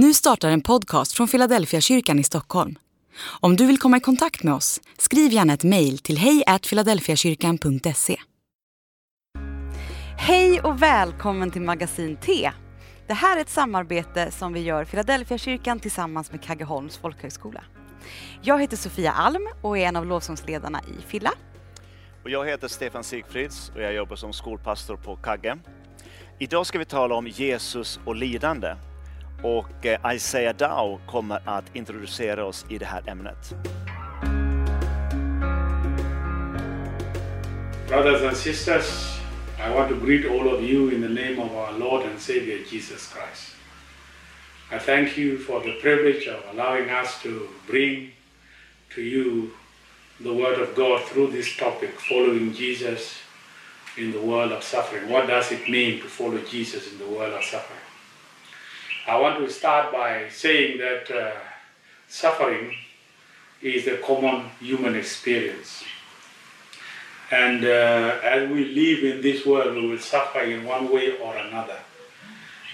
Nu startar en podcast från Philadelphia kyrkan i Stockholm. Om du vill komma i kontakt med oss, skriv gärna ett mejl till hej@philadelphiakyrkan.se. Hej och välkommen till Magasin T. Det här är ett samarbete som vi gör Philadelphia kyrkan tillsammans med Kaggeholms folkhögskola. Jag heter Sofia Alm och är en av lovsångsledarna i Filla. Och jag heter Stefan Sigfrids och jag jobbar som skolpastor på Kagge. Idag ska vi tala om Jesus och lidande. Och Isaiah Dow kommer att introducera oss i det här ämnet. Brothers and sisters, I want to greet all of you in the name of our Lord and Savior Jesus Christ. I thank you for the privilege of allowing us to bring to you the word of God through this topic, following Jesus in the world of suffering. What does it mean to follow Jesus in the world of suffering? I want to start by saying that suffering is a common human experience. And as we live in this world, we will suffer in one way or another.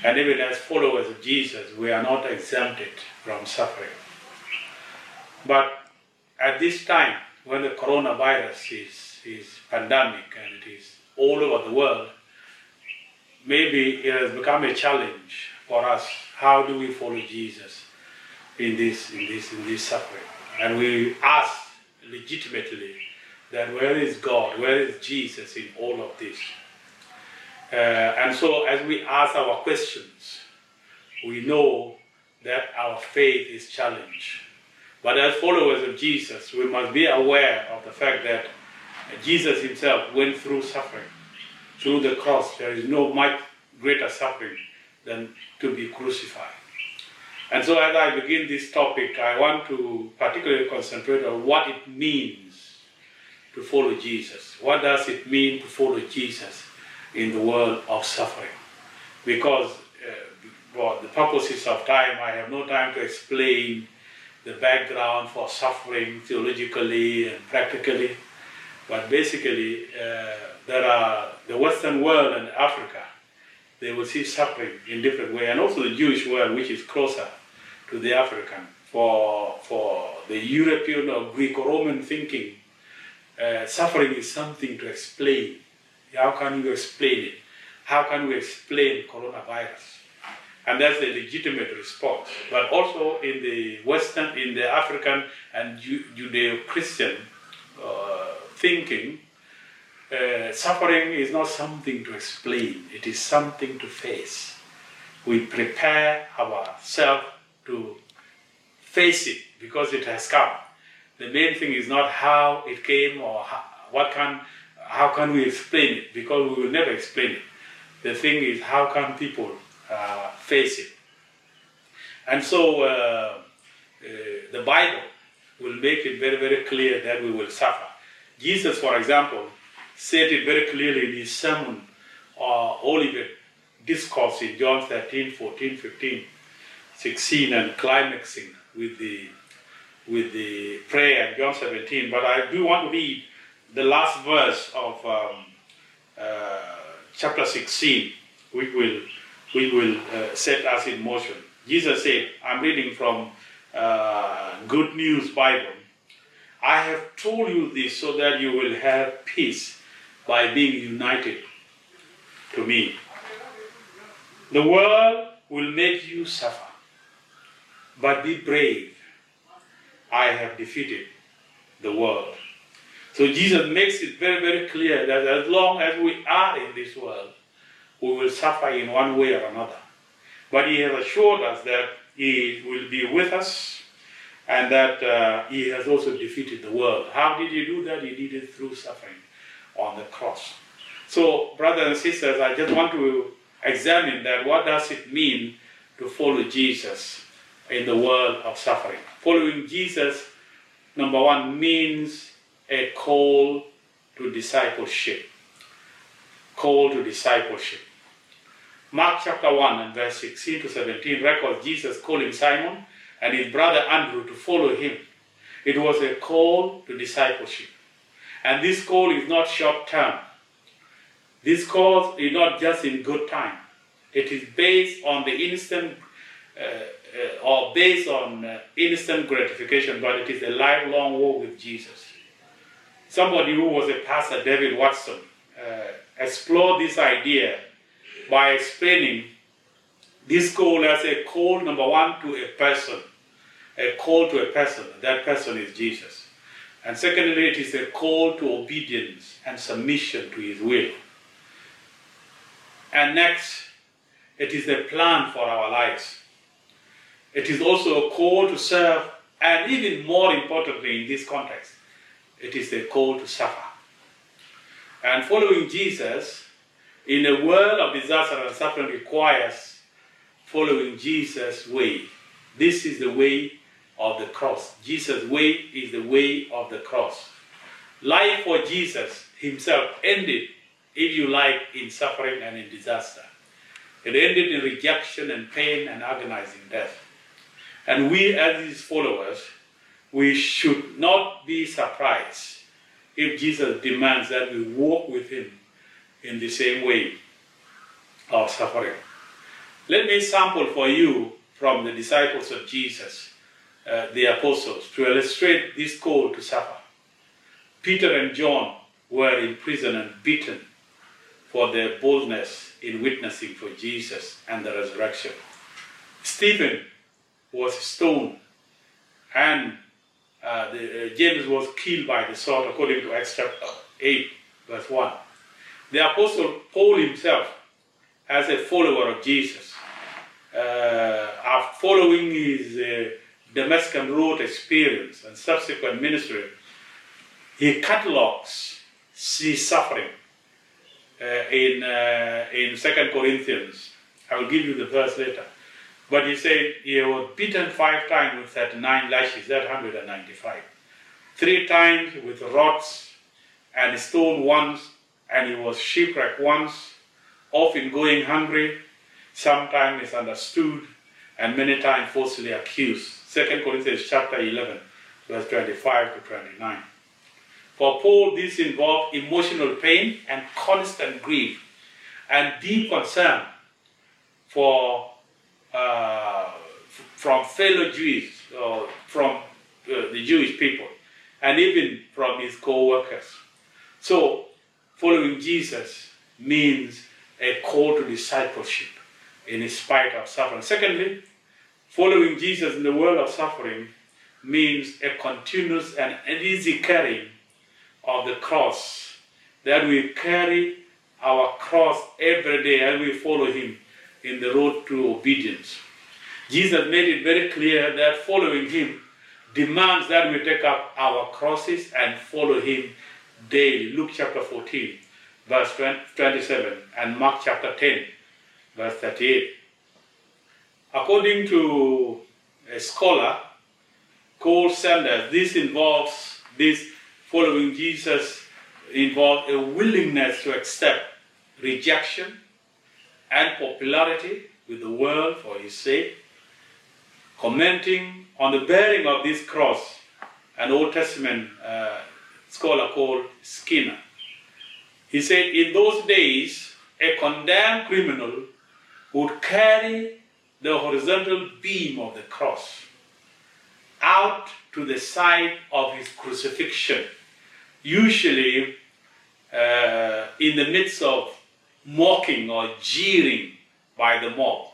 And even as followers of Jesus, we are not exempted from suffering. But at this time, when the coronavirus is pandemic and it is all over the world, maybe it has become a challenge for us. How do we follow Jesus in this suffering? And we ask legitimately that where is God, where is Jesus in all of this? And so as we ask our questions, we know that our faith is challenged. But as followers of Jesus, we must be aware of the fact that Jesus himself went through suffering. Through the cross, there is no much greater suffering than to be crucified. And so as I begin this topic, I want to particularly concentrate on what it means to follow Jesus. What does it mean to follow Jesus in the world of suffering? Because for the purposes of time, I have no time to explain the background for suffering theologically and practically. But basically, there are the Western world and Africa, they will see suffering in different ways, and also the Jewish world, which is closer to the African. For the European or Greco-Roman thinking, suffering is something to explain. How can you explain it? How can we explain coronavirus? And that's a legitimate response. But also in the Western, in the African and Judeo-Christian thinking, suffering is not something to explain, it is something to face. We prepare ourselves to face it because it has come. The main thing is not how it came or how can we explain it, because we will never explain it. The thing is, how can people face it? And so the Bible will make it very, very clear that we will suffer. Jesus, for example, said it very clearly in his sermon, Olivet Discourse in John 13, 14, 15, 16, and climaxing with the prayer in John 17. But I do want to read the last verse of chapter 16, which will set us in motion. Jesus said, I'm reading from Good News Bible. I have told you this so that you will have peace by being united to me. The world will make you suffer, but be brave. I have defeated the world. So Jesus makes it very, very clear that as long as we are in this world, we will suffer in one way or another. But he has assured us that he will be with us and that he has also defeated the world. How did he do that? He did it through suffering on the cross. So, brothers and sisters, I just want to examine that. What does it mean to follow Jesus in the world of suffering? Following Jesus, number one, means a call to discipleship. Call to discipleship. Mark chapter 1 and verse 16 to 17 records Jesus calling Simon and his brother Andrew to follow him. It was a call to discipleship. And this call is not short term. This call is not just in good time. It is based on the instant or based on instant gratification, but it is a lifelong walk with Jesus. Somebody who was a pastor, David Watson, explored this idea by explaining this call as a call, number one, to a person. A call to a person, that person is Jesus. And secondly, it is a call to obedience and submission to his will. And next, it is a plan for our lives. It is also a call to serve, and even more importantly in this context, it is a call to suffer. And following Jesus in a world of disaster and suffering requires following Jesus' way. This is the way of the cross. Jesus' way is the way of the cross. Life for Jesus himself ended, if you like, in suffering and in disaster. It ended in rejection and pain and agonizing death. And we as his followers, we should not be surprised if Jesus demands that we walk with him in the same way of suffering. Let me sample for you from the disciples of Jesus, the apostles, to illustrate this call to suffer. Peter and John were in prison and beaten for their boldness in witnessing for Jesus and the resurrection. Stephen was stoned, and James was killed by the sword, according to Acts chapter 8, verse 1. The apostle Paul himself, as a follower of Jesus, after following his Damascus Road experience and subsequent ministry, he catalogs his suffering in 2 Corinthians. I will give you the verse later. But he said he was beaten 5 times with 39 lashes, that's 195. 3 times with rods and stoned once, and he was shipwrecked once, often going hungry, sometimes misunderstood, and many times falsely accused. 2 Corinthians chapter 11, verse 25 to 29. For Paul, this involved emotional pain and constant grief and deep concern for from fellow Jews, from the Jewish people, and even from his co-workers. So, following Jesus means a call to discipleship in spite of suffering. Secondly, following Jesus in the world of suffering means a continuous and easy carrying of the cross, that we carry our cross every day and we follow him in the road to obedience. Jesus made it very clear that following him demands that we take up our crosses and follow him daily. Luke chapter 14, verse 27, and Mark chapter 10, verse 38. According to a scholar called Sanders, following Jesus involves a willingness to accept rejection and popularity with the world for his sake. Commenting on the bearing of this cross, an Old Testament scholar called Skinner, he said, in those days, a condemned criminal would carry the horizontal beam of the cross out to the side of his crucifixion, usually in the midst of mocking or jeering by the mob.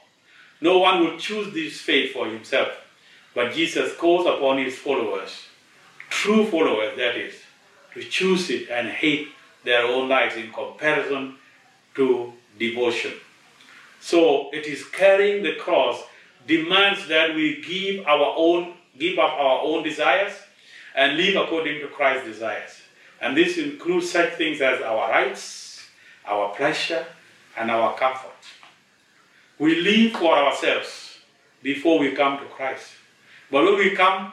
No one would choose this fate for himself, but Jesus calls upon his followers, true followers that is, to choose it and hate their own lives in comparison to devotion. So it is carrying the cross demands that we give up our own desires and live according to Christ's desires. And this includes such things as our rights, our pleasure, and our comfort. We live for ourselves before we come to Christ. But when we come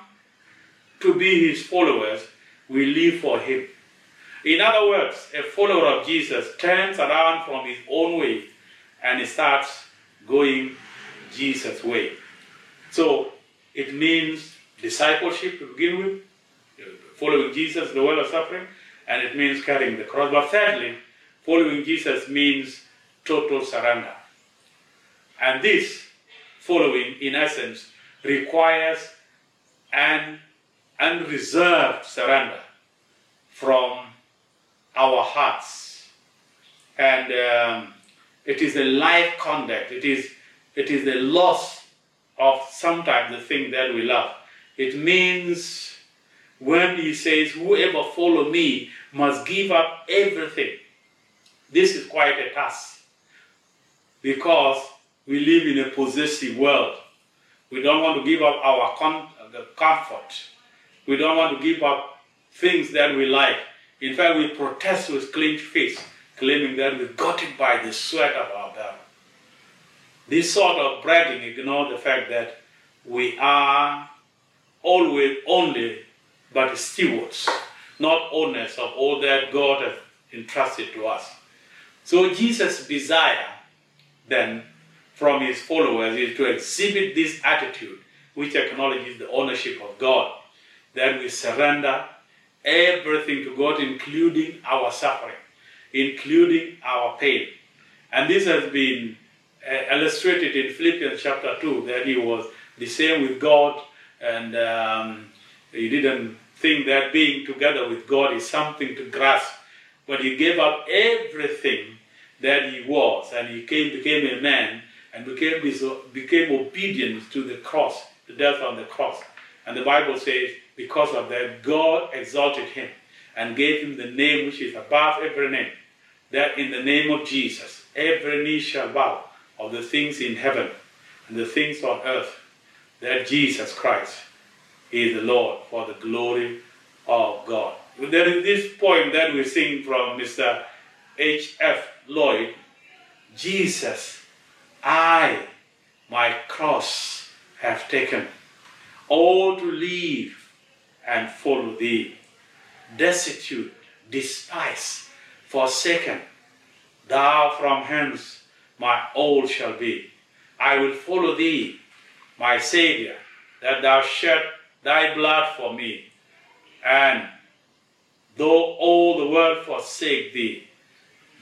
to be his followers, we live for him. In other words, a follower of Jesus turns around from his own way and starts going Jesus' way. So it means discipleship to begin with, following Jesus, the world of suffering, and it means carrying the cross. But thirdly, following Jesus means total surrender. And this following, in essence, requires an unreserved surrender from our hearts. And it is a life conduct. It is the loss of sometimes the thing that we love. It means when he says, whoever follow me must give up everything. This is quite a task, because we live in a possessive world. We don't want to give up our comfort. We don't want to give up things that we like. In fact, we protest with clenched fists, claiming that we got it by the sweat of our brow. This sort of bragging ignores the fact that we are always only but stewards, not owners of all that God has entrusted to us. So Jesus' desire then from his followers is to exhibit this attitude which acknowledges the ownership of God, that we surrender everything to God, including our suffering, including our pain. And this has been illustrated in Philippians chapter 2, that he was the same with God, and he didn't think that being together with God is something to grasp, but he gave up everything that he was, and he became a man and became obedient to the cross, the death on the cross. And the Bible says, because of that, God exalted him and gave him the name which is above every name, that in the name of Jesus, every knee shall bow, of the things in heaven and the things on earth, that Jesus Christ is the Lord, for the glory of God. There is this poem that we sing from Mr. H. F. Lloyd, Jesus, I, my cross have taken, all to leave and follow thee, destitute, despised, forsaken, thou from hence my all shall be. I will follow thee, my Savior, that thou shed thy blood for me. And though all the world forsake thee,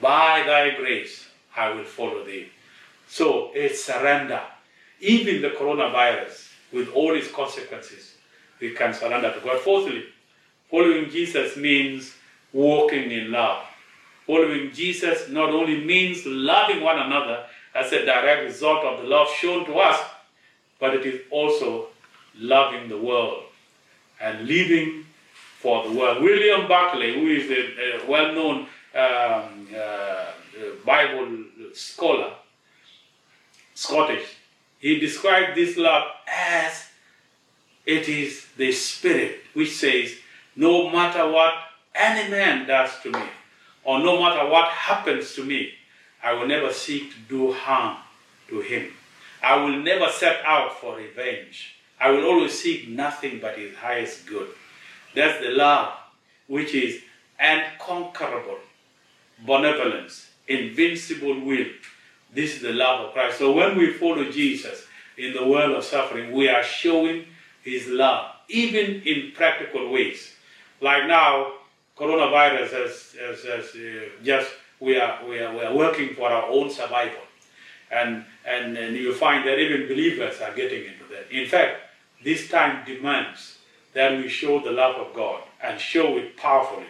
by thy grace I will follow thee. So it's surrender. Even the coronavirus, with all its consequences, we can surrender to God. Fourthly, following Jesus means walking in love. Following Jesus not only means loving one another as a direct result of the love shown to us, but it is also loving the world and living for the world. William Barclay, who is a well-known Bible scholar, Scottish, he described this love as it is the spirit which says, no matter what any man does to me, or no matter what happens to me, I will never seek to do harm to him. I will never set out for revenge. I will always seek nothing but his highest good. That's the love which is unconquerable, benevolence, invincible will. This is the love of Christ. So when we follow Jesus in the world of suffering, we are showing his love, even in practical ways. Like now, coronavirus we are working for our own survival, and you find that even believers are getting into that. In fact, this time demands that we show the love of God and show it powerfully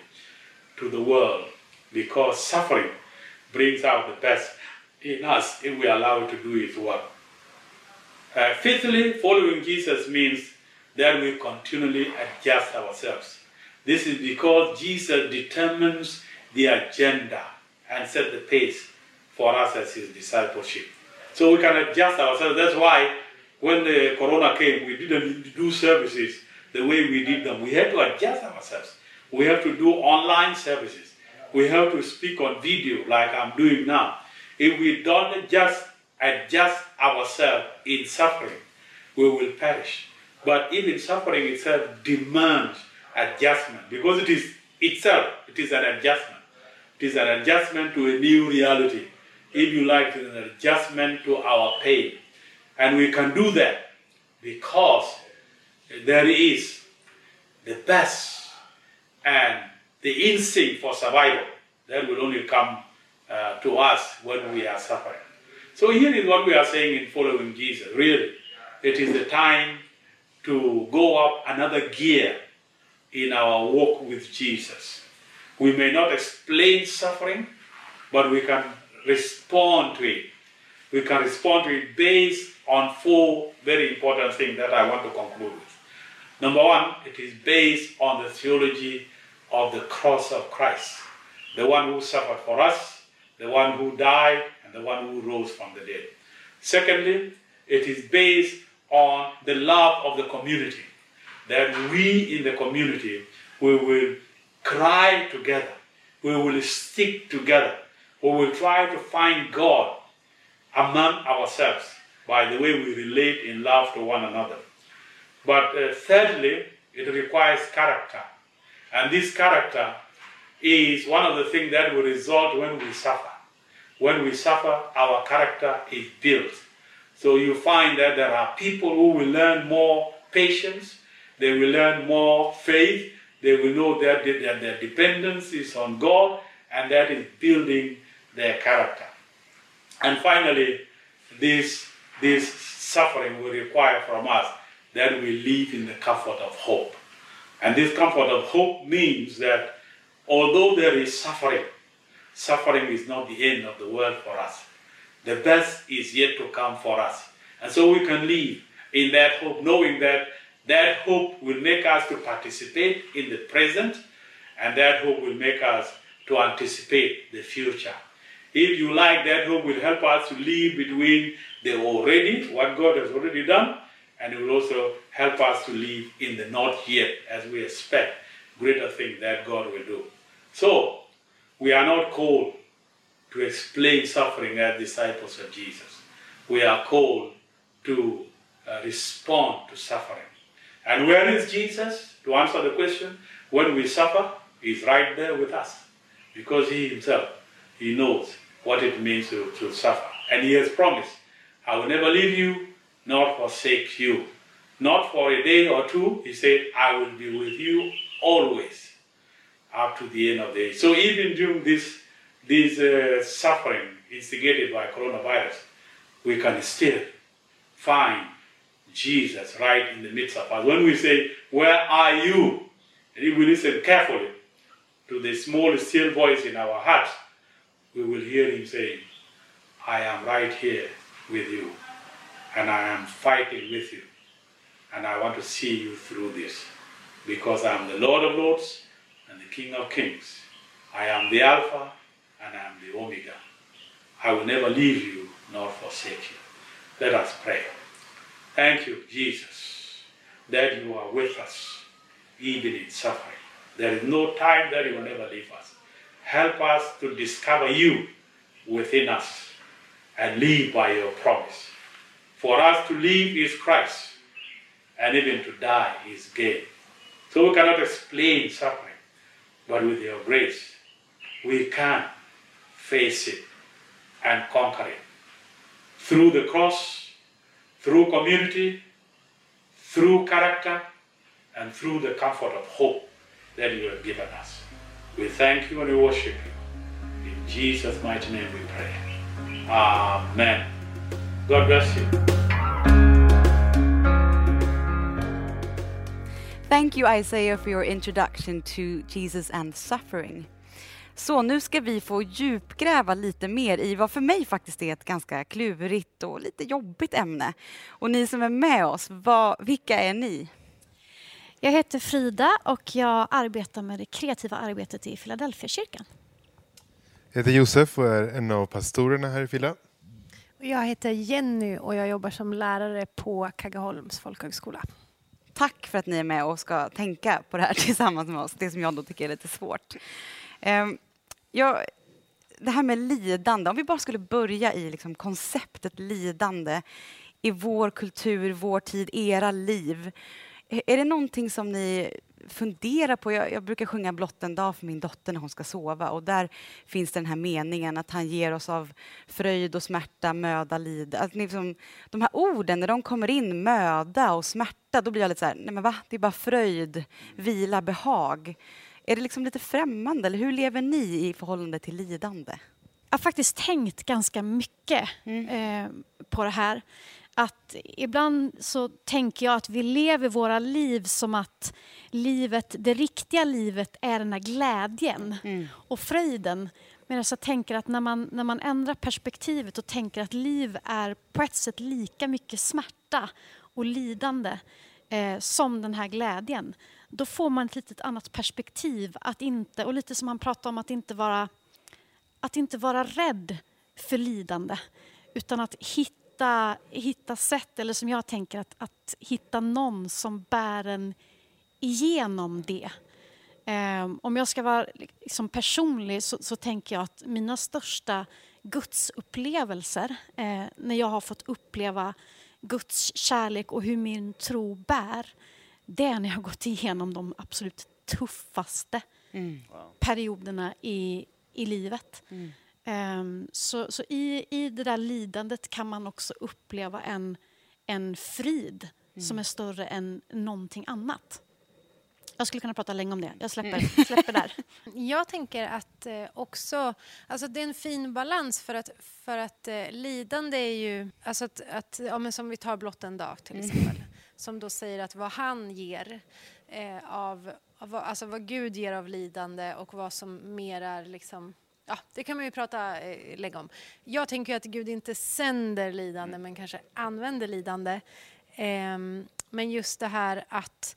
to the world, because suffering brings out the best in us if we allow it to do its work. Fifthly, following Jesus means that we continually adjust ourselves. This is because Jesus determines the agenda and set the pace for us as his discipleship. So we can adjust ourselves. That's why when the corona came, we didn't do services the way we did them. We had to adjust ourselves. We have to do online services. We have to speak on video like I'm doing now. If we don't adjust ourselves in suffering, we will perish. But even suffering itself demands adjustment, because it is itself, it is an adjustment. It is an adjustment to a new reality. If you like, it is an adjustment to our pain. And we can do that because there is the best and the instinct for survival that will only come to us when we are suffering. So here is what we are saying in following Jesus, really. It is the time to go up another gear in our walk with Jesus. We may not explain suffering, but we can respond to it. We can respond to it based on four very important things that I want to conclude with. Number one, it is based on the theology of the cross of Christ. The one who suffered for us, the one who died, and the one who rose from the dead. Secondly, it is based on the love of the community. That we in the community, we will cry together. We will stick together. We will try to find God among ourselves by the way we relate in love to one another. But thirdly, it requires character. And this character is one of the things that will result when we suffer. When we suffer, our character is built. So you find that there are people who will learn more patience, they will learn more faith, they will know that their dependence is on God, and that is building their character. And finally, this suffering will require from us that we live in the comfort of hope. And this comfort of hope means that although there is suffering, suffering is not the end of the world for us. The best is yet to come for us. And so we can live in that hope, knowing that that hope will make us to participate in the present, and that hope will make us to anticipate the future. If you like, that hope will help us to live between the already, what God has already done, and it will also help us to live in the not yet, as we expect greater things that God will do. So, we are not called to explain suffering as disciples of Jesus. We are called to respond to suffering. And where is Jesus? To answer the question, when we suffer, He's right there with us. Because He Himself, He knows what it means to suffer. And He has promised, I will never leave you, nor forsake you. Not for a day or two, He said, I will be with you always, up to the end of the age. So even during this suffering instigated by coronavirus, we can still find Jesus right in the midst of us. When we say, where are you? And if we listen carefully to the small, still voice in our hearts, we will hear Him saying, I am right here with you, and I am fighting with you, and I want to see you through this, because I am the Lord of Lords and the King of Kings. I am the Alpha and I am the Omega. I will never leave you nor forsake you. Let us pray. Thank you, Jesus, that you are with us, even in suffering. There is no time that you will never leave us. Help us to discover you within us and live by your promise. For us to live is Christ, and even to die is gain. So we cannot explain suffering, but with your grace, we can face it and conquer it. Through the cross, through community, through character, and through the comfort of hope that you have given us. We thank you and we worship you. In Jesus' mighty name we pray. Amen. God bless you. Thank you, Isaiah, for your introduction to Jesus and suffering. Så nu ska vi få djupgräva lite mer i vad för mig faktiskt är ett ganska klurigt och lite jobbigt ämne. Och ni som är med oss, vilka är ni? Jag heter Frida och jag arbetar med det kreativa arbetet i Philadelphia kyrkan. Jag heter Josef och är en av pastorerna här i Filla. Jag heter Jenny och jag jobbar som lärare på Kaggeholms folkhögskola. Tack för att ni är med och ska tänka på det här tillsammans med oss. Det som jag då tycker är lite svårt. Det här med lidande, om vi bara skulle börja i liksom konceptet lidande i vår kultur, vår tid, era liv. Är det någonting som ni funderar på? Jag brukar sjunga blott en dag för min dotter när hon ska sova. Och där finns den här meningen att han ger oss av fröjd och smärta, möda, lida. Alltså, liksom, de här orden, när de kommer in, möda och smärta, då blir jag lite så här, nej men va? Det är bara fröjd, vila, behag. Är det liksom lite främmande? Eller hur lever ni i förhållande till lidande? har faktiskt tänkt ganska mycket på det här. Att ibland så tänker jag att vi lever våra liv som att livet, det riktiga livet är den här glädjen och fröjden. Men jag tänker att när man ändrar perspektivet och tänker att liv är på ett sätt lika mycket smärta och lidande som den här glädjen. Då får man ett litet annat perspektiv. Att inte, och lite som han pratade om, att inte vara rädd för lidande. Utan att hitta sätt, eller som jag tänker, att hitta någon som bär en igenom det. Om jag ska vara liksom personlig så tänker jag att mina största gudsupplevelser, när jag har fått uppleva Guds kärlek och hur min tro bär, det är när jag har gått igenom de absolut tuffaste perioderna i livet. Så i det där lidandet kan man också uppleva en frid som är större än någonting annat. Jag skulle kunna prata länge om det. Jag släpper där. Jag tänker att också, alltså det är en fin balans för att lidande är ju, alltså att ja, men som vi tar blott en dag till exempel, som då säger att vad han ger alltså vad Gud ger av lidande och vad som mer är liksom, ja, det kan man ju prata länge om. Jag tänker ju att Gud inte sänder lidande men kanske använder lidande. Men just det här att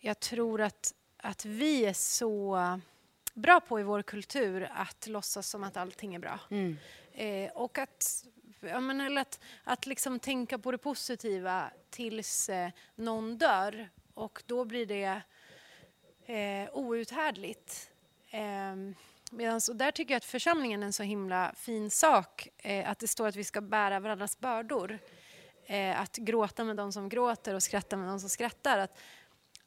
jag tror att vi är så bra på i vår kultur att låtsas som att allting är bra. Och att, jag menar, att liksom tänka på det positiva tills någon dör. Och då blir det outhärdligt. Och där tycker jag att församlingen är en så himla fin sak. Att det står att vi ska bära varandras bördor. Att gråta med de som gråter och skratta med de som skrattar.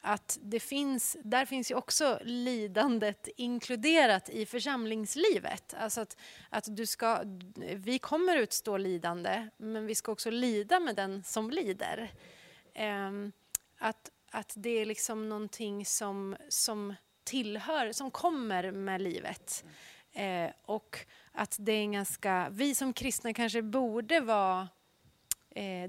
Att det finns, där finns ju också lidandet inkluderat i församlingslivet. Alltså att vi kommer utstå lidande, men vi ska också lida med den som lider. Att det är liksom någonting som tillhör, som kommer med livet. Och att det är ganska, vi som kristna kanske borde vara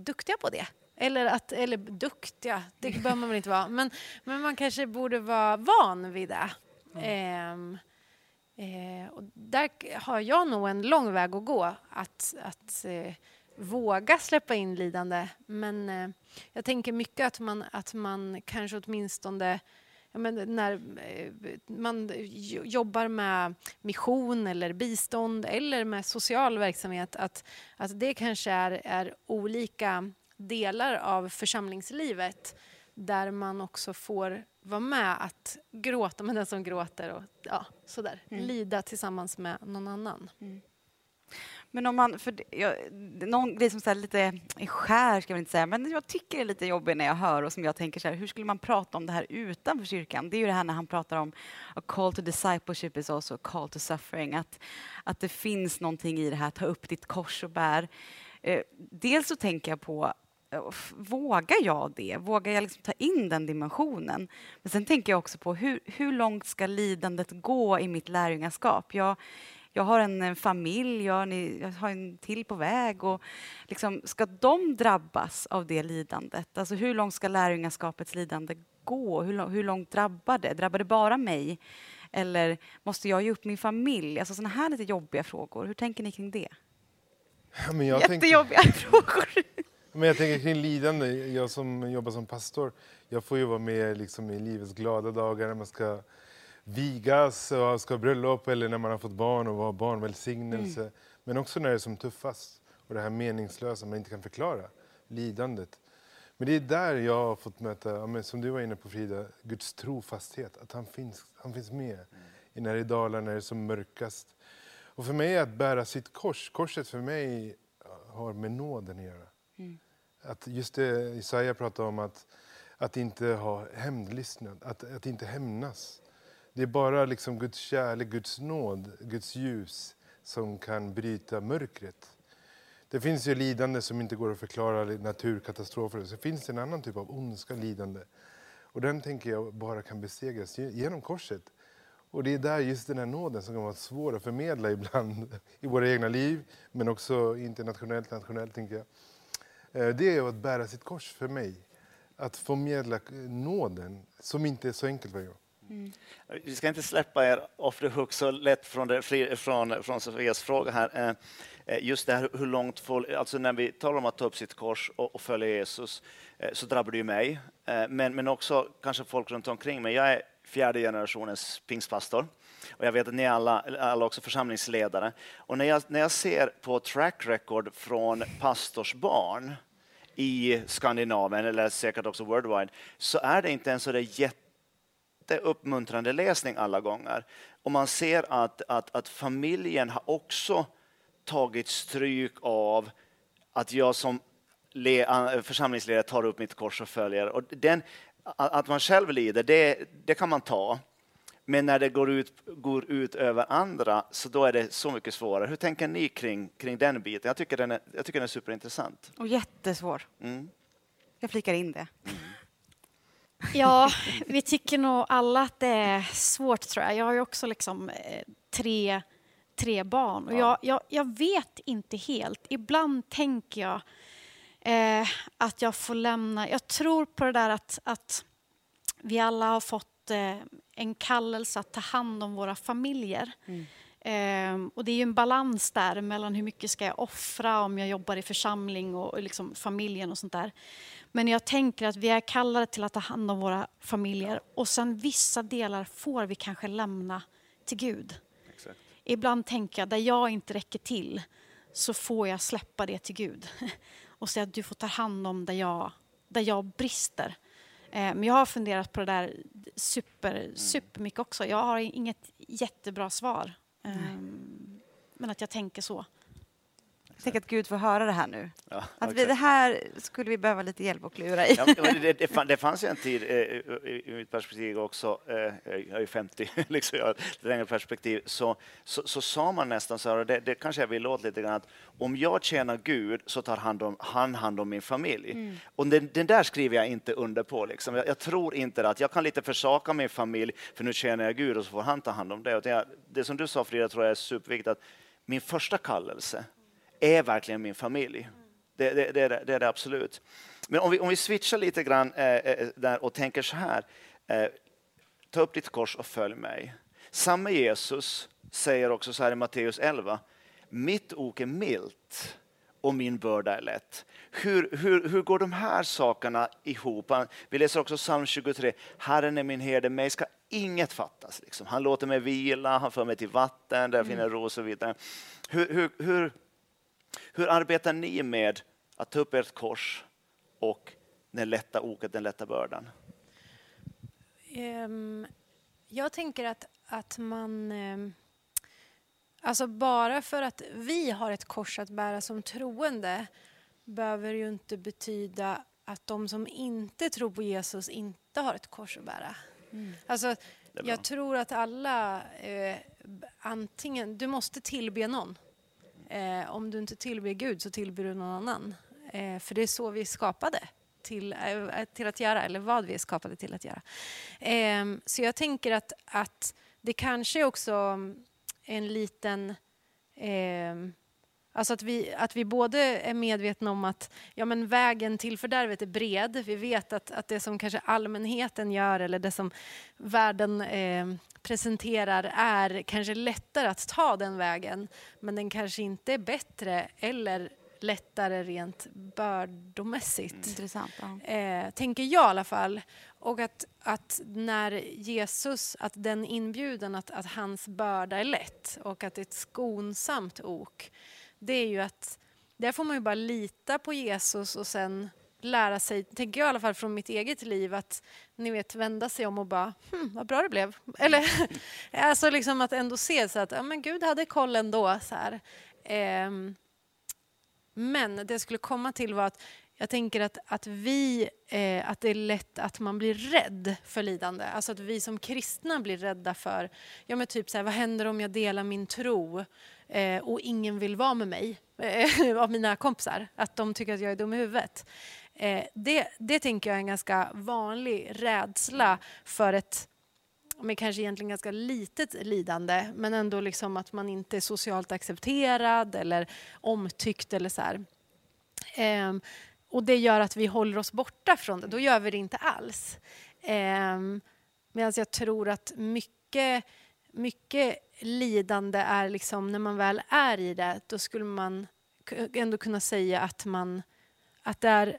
duktiga på det. Eller duktiga, det behöver man väl inte vara. Men man kanske borde vara van vid det. Och där har jag nog en lång väg att gå. Att våga släppa in lidande. Men jag tänker mycket att man kanske åtminstone, när man jobbar med mission eller bistånd eller med social verksamhet, att det kanske är olika delar av församlingslivet där man också får vara med att gråta med den som gråter och sådär, lida tillsammans med någon annan. Men om man, någon grej som så här lite är skär ska man inte säga, men jag tycker det är lite jobbigt när jag hör, och som jag tänker så här, hur skulle man prata om det här utanför kyrkan? Det är ju det här när han pratar om a call to discipleship is also a call to suffering, att det finns någonting i det här, ta upp ditt kors och bär. Dels så tänker jag på, vågar jag det? Vågar jag liksom ta in den dimensionen? Men sen tänker jag också på hur långt ska lidandet gå i mitt lärjungaskap? Jag har en familj, jag har en till på väg. Och liksom, ska de drabbas av det lidandet? Alltså, hur långt ska lärjungaskapets lidande gå? Hur långt drabbar det? Drabbar det bara mig? Eller måste jag ge upp min familj? Alltså, sådana här lite jobbiga frågor. Hur tänker ni kring det? Ja, men jättejobbiga frågor. Men jag tänker kring lidande. Jag som jobbar som pastor, jag får ju vara med liksom i livets glada dagar när man ska vigas och ska bröllop eller när man har fått barn och vara barnvälsignelse. Men också när det är som tuffast och det här meningslösa man inte kan förklara, lidandet. Men det är där jag har fått möta, som du var inne på Frida, Guds trofasthet. Att han finns med i när det är dalar, när det är som mörkast. Och för mig är att bära sitt kors. Korset för mig har med nåden att göra. Att just det Isaiah pratade om, att inte ha hämndlystnad, att inte hämnas. Det är bara liksom Guds kärlek, Guds nåd, Guds ljus som kan bryta mörkret. Det finns ju lidande som inte går att förklara, naturkatastrofer. Så finns det en annan typ av ondska, lidande. Och den tänker jag bara kan besegras genom korset. Och det är där just den här nåden som kan vara svår att förmedla ibland i våra egna liv, men också internationellt, nationellt tänker jag. Det är att bära sitt kors för mig. Att förmedla nåden som inte är så enkelt för jag. Mm. Vi ska inte släppa er offerhugg så lätt från Sofias fråga här. Just det här hur långt folk, alltså när vi talar om att ta upp sitt kors och följa Jesus så drabbar det ju mig. Men också kanske folk runt omkring mig. Jag är 4:e generationens pingstpastor. Och jag vet att ni alla också församlingsledare. Och när jag ser på track record från pastorsbarn i Skandinavien, eller säkert också worldwide, så är det inte en så där jätteuppmuntrande läsning alla gånger. Och man ser att familjen har också tagit stryk av att jag som församlingsledare tar upp mitt kors och följer. Och att man själv lider, det kan man ta. Men när det går ut över andra, så då är det så mycket svårare. Hur tänker ni kring den biten? Jag tycker den är superintressant. Och jättesvår. Mm. Jag flikar in det. Mm. Ja, vi tycker nog alla att det är svårt tror jag. Jag har ju också liksom tre barn. Och ja. jag vet inte helt. Ibland tänker jag att jag får lämna. Jag tror på det där att vi alla har fått en kallelse att ta hand om våra familjer. Mm. Och det är ju en balans där mellan hur mycket ska jag offra om jag jobbar i församling och liksom familjen och sånt där. Men jag tänker att vi är kallade till att ta hand om våra familjer och sen vissa delar får vi kanske lämna till Gud. Exakt. Ibland tänker jag, där jag inte räcker till så får jag släppa det till Gud och säga att du får ta hand om där jag brister. Men jag har funderat på det där super mycket också. Jag har inget jättebra svar. Men att jag tänker så. Jag tänker att Gud får höra det här nu. Ja, att vi, det här skulle vi behöva lite hjälp och klura i. Ja, det fanns ju en tid i mitt perspektiv också. Jag är 50, liksom, jag har ett längre perspektiv. Så sa man nästan så här, och det kanske jag vill låta lite grann, att om jag tjänar Gud så tar han hand om min familj. Mm. Och den där skriver jag inte under på. Liksom. Jag tror inte att jag kan lite försaka min familj för nu tjänar jag Gud och så får han ta hand om det. Och det som du sa Frida tror jag är superviktigt, att min första kallelse är verkligen min familj. Det är det absolut. Men om vi switchar lite grann där och tänker så här. Ta upp ditt kors och följ mig. Samma Jesus säger också så här i Matteus 11. Mitt ok är milt och min börda är lätt. Hur går de här sakerna ihop? Vi läser också psalm 23. Herren är min herde, mig ska inget fattas. Liksom. Han låter mig vila, han för mig till vatten, där finner ro och så vidare. Hur arbetar ni med att ta upp ert kors och den lätta oket, den lätta bördan? Jag tänker att man... Alltså bara för att vi har ett kors att bära som troende behöver ju inte betyda att de som inte tror på Jesus inte har ett kors att bära. Mm. Alltså, jag tror att alla... antingen, du måste tillbe någon. Om du inte tillber Gud så tillber du någon annan. För det är så vi är skapade till att göra. Eller vad vi är skapade till att göra. Så jag tänker att det kanske också en liten... Alltså att vi både är medvetna om att ja, men vägen till fördärvet är bred. Vi vet att det som kanske allmänheten gör eller det som världen presenterar är kanske lättare att ta den vägen. Men den kanske inte är bättre eller lättare rent bördomässigt. Intressant, ja. Tänker jag i alla fall. Och att när Jesus, att den inbjudan att hans börda är lätt och att det är ett skonsamt ok. Det är ju att där får man ju bara lita på Jesus och sen lära sig, tänker jag i alla fall från mitt eget liv, att ni vet vända sig om och bara, vad bra det blev. Eller alltså liksom att ändå se så att ja, men Gud hade koll ändå så här. Men det jag skulle komma till var att jag tänker att det är lätt att man blir rädd för lidande. Alltså att vi som kristna blir rädda för, ja men typ så här, vad händer om jag delar min tro och ingen vill vara med mig av mina kompisar? Att de tycker att jag är dum i huvudet. Det tänker jag är en ganska vanlig rädsla för ett med kanske egentligen ganska litet lidande, men ändå liksom att man inte är socialt accepterad eller omtyckt eller så här. Och det gör att vi håller oss borta från det. Då gör vi det inte alls. Medan jag tror att mycket lidande är liksom, när man väl är i det, då skulle man ändå kunna säga att det är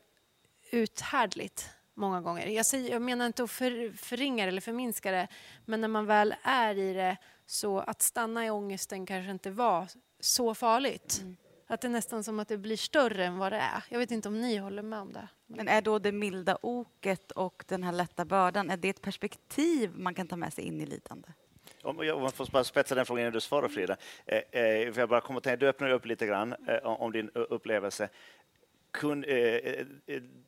uthärdligt många gånger. Jag menar inte att förringa eller förminska det, men när man väl är i det, så att stanna i ångesten kanske inte var så farligt. Mm. Att det är nästan som att det blir större än vad det är. Jag vet inte om ni håller med om det. Men är då det milda oket och den här lätta bördan, är det ett perspektiv man kan ta med sig in i lidande? Om man får bara spetsa den frågan innan du svarar, Frida. För jag bara kommer att tänka, du öppnar upp lite grann om din upplevelse. Du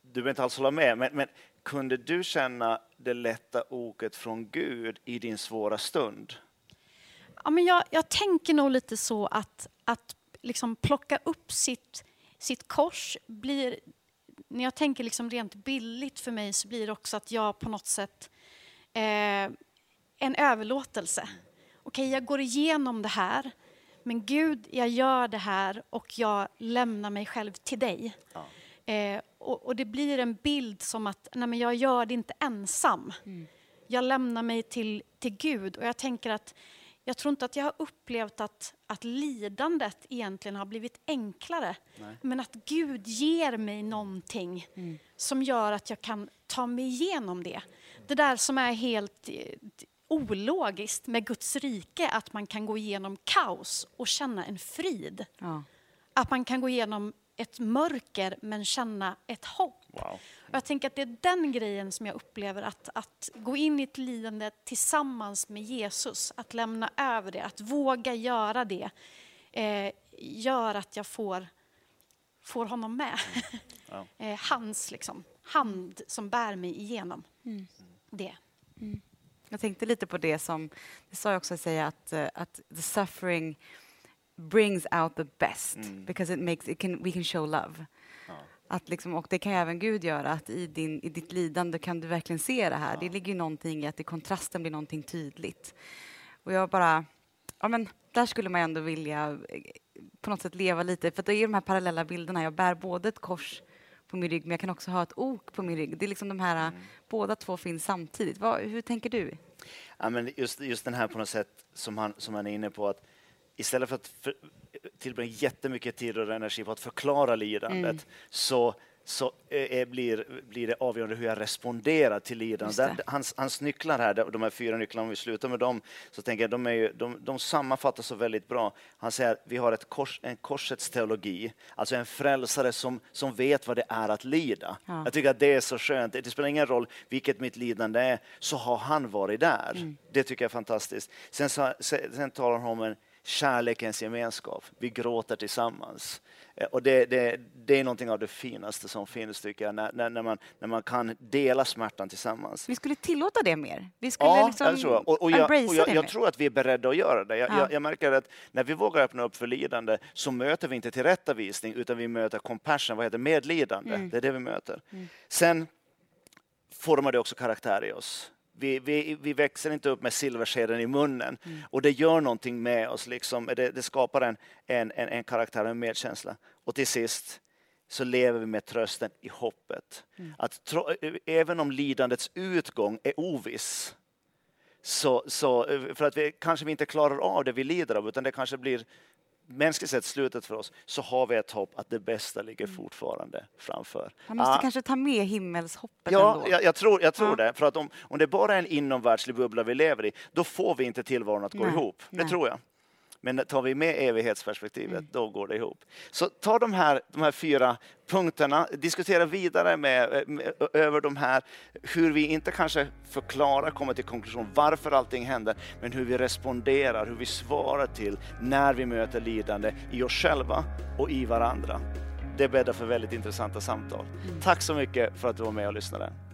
behöver inte alls hålla med, men kunde du känna det lätta oket från Gud i din svåra stund? Ja, men jag tänker nog lite så att liksom plocka upp sitt kors blir, när jag tänker liksom rent billigt för mig, så blir det också att jag på något sätt en överlåtelse. Okej, jag går igenom det här, men Gud, jag gör det här och jag lämnar mig själv till dig. Ja. Och det blir en bild som att nej, men jag gör det inte ensam. Mm. Jag lämnar mig till Gud, och jag tänker att jag tror inte att jag har upplevt att lidandet egentligen har blivit enklare. Nej. Men att Gud ger mig någonting som gör att jag kan ta mig igenom det. Det där som är helt ologiskt med Guds rike, att man kan gå igenom kaos och känna en frid. Ja. Att man kan gå igenom ett mörker men känna ett hopp. Wow. Jag tänker att det är den grejen som jag upplever, att gå in i ett lidande tillsammans med Jesus, att lämna över det, att våga göra det, gör att jag får honom med. Wow. Hans liksom, hand som bär mig igenom det. Mm. Jag tänkte lite på det som det sa jag också att säga, att the suffering brings out the best because we can show love. Ja. Att liksom, och det kan även Gud göra, att i ditt lidande kan du verkligen se det här. Ja. Det ligger ju någonting i att i kontrasten blir någonting tydligt. Och jag bara, ja men där skulle man ändå vilja på något sätt leva lite, för att det är de här parallella bilderna. Jag bär både ett kors på min rygg, men jag kan också ha ett ok på min rygg. Det är liksom de här, båda två finns samtidigt. Hur tänker du? Ja, men just den här på något sätt som han är inne på, att istället för att tillbringa jättemycket tid och energi på att förklara lidandet, blir det avgörande hur jag responderar till lidandet. Hans nycklar här, de här 4 nycklarna, om vi slutar med dem, så tänker jag de sammanfattas så väldigt bra. Han säger att vi har en korsets teologi, alltså en frälsare som vet vad det är att lida. Ja. Jag tycker att det är så skönt. Det spelar ingen roll vilket mitt lidande är, så har han varit där. Mm. Det tycker jag är fantastiskt. Sen talar han om en kärlekens gemenskap. Vi gråter tillsammans. Och det är någonting av det finaste som finns, tycker jag. När man kan dela smärtan tillsammans. Vi skulle tillåta det mer. Vi skulle jag tror att vi är beredda att göra det. Jag märker att när vi vågar öppna upp för lidande, så möter vi inte tillrättavisning, utan vi möter compassion, medlidande. Mm. Det är det vi möter. Mm. Sen formar det också karaktär i oss. Vi växer inte upp med silverskeden i munnen. Mm. Och det gör någonting med oss. Liksom. Det skapar en karaktär och en medkänsla. Och till sist så lever vi med trösten i hoppet. Mm. Även om lidandets utgång är oviss. För att vi kanske inte klarar av det vi lider av, utan det kanske blir mänskligt sett slutet för oss, så har vi ett hopp att det bästa ligger fortfarande framför. Man måste kanske ta med himmelshoppet ändå. Jag tror det. För att om det bara är en inomvärldslig bubbla vi lever i, då får vi inte tillvaron att gå ihop. Nej. Det tror jag. Men tar vi med evighetsperspektivet, då går det ihop. Så ta de här 4 punkterna, diskutera vidare över de här, hur vi inte kanske förklarar, kommer till konklusion varför allting händer, men hur vi responderar, hur vi svarar till när vi möter lidande i oss själva och i varandra. Det bäddar för väldigt intressanta samtal. Tack så mycket för att du var med och lyssnade.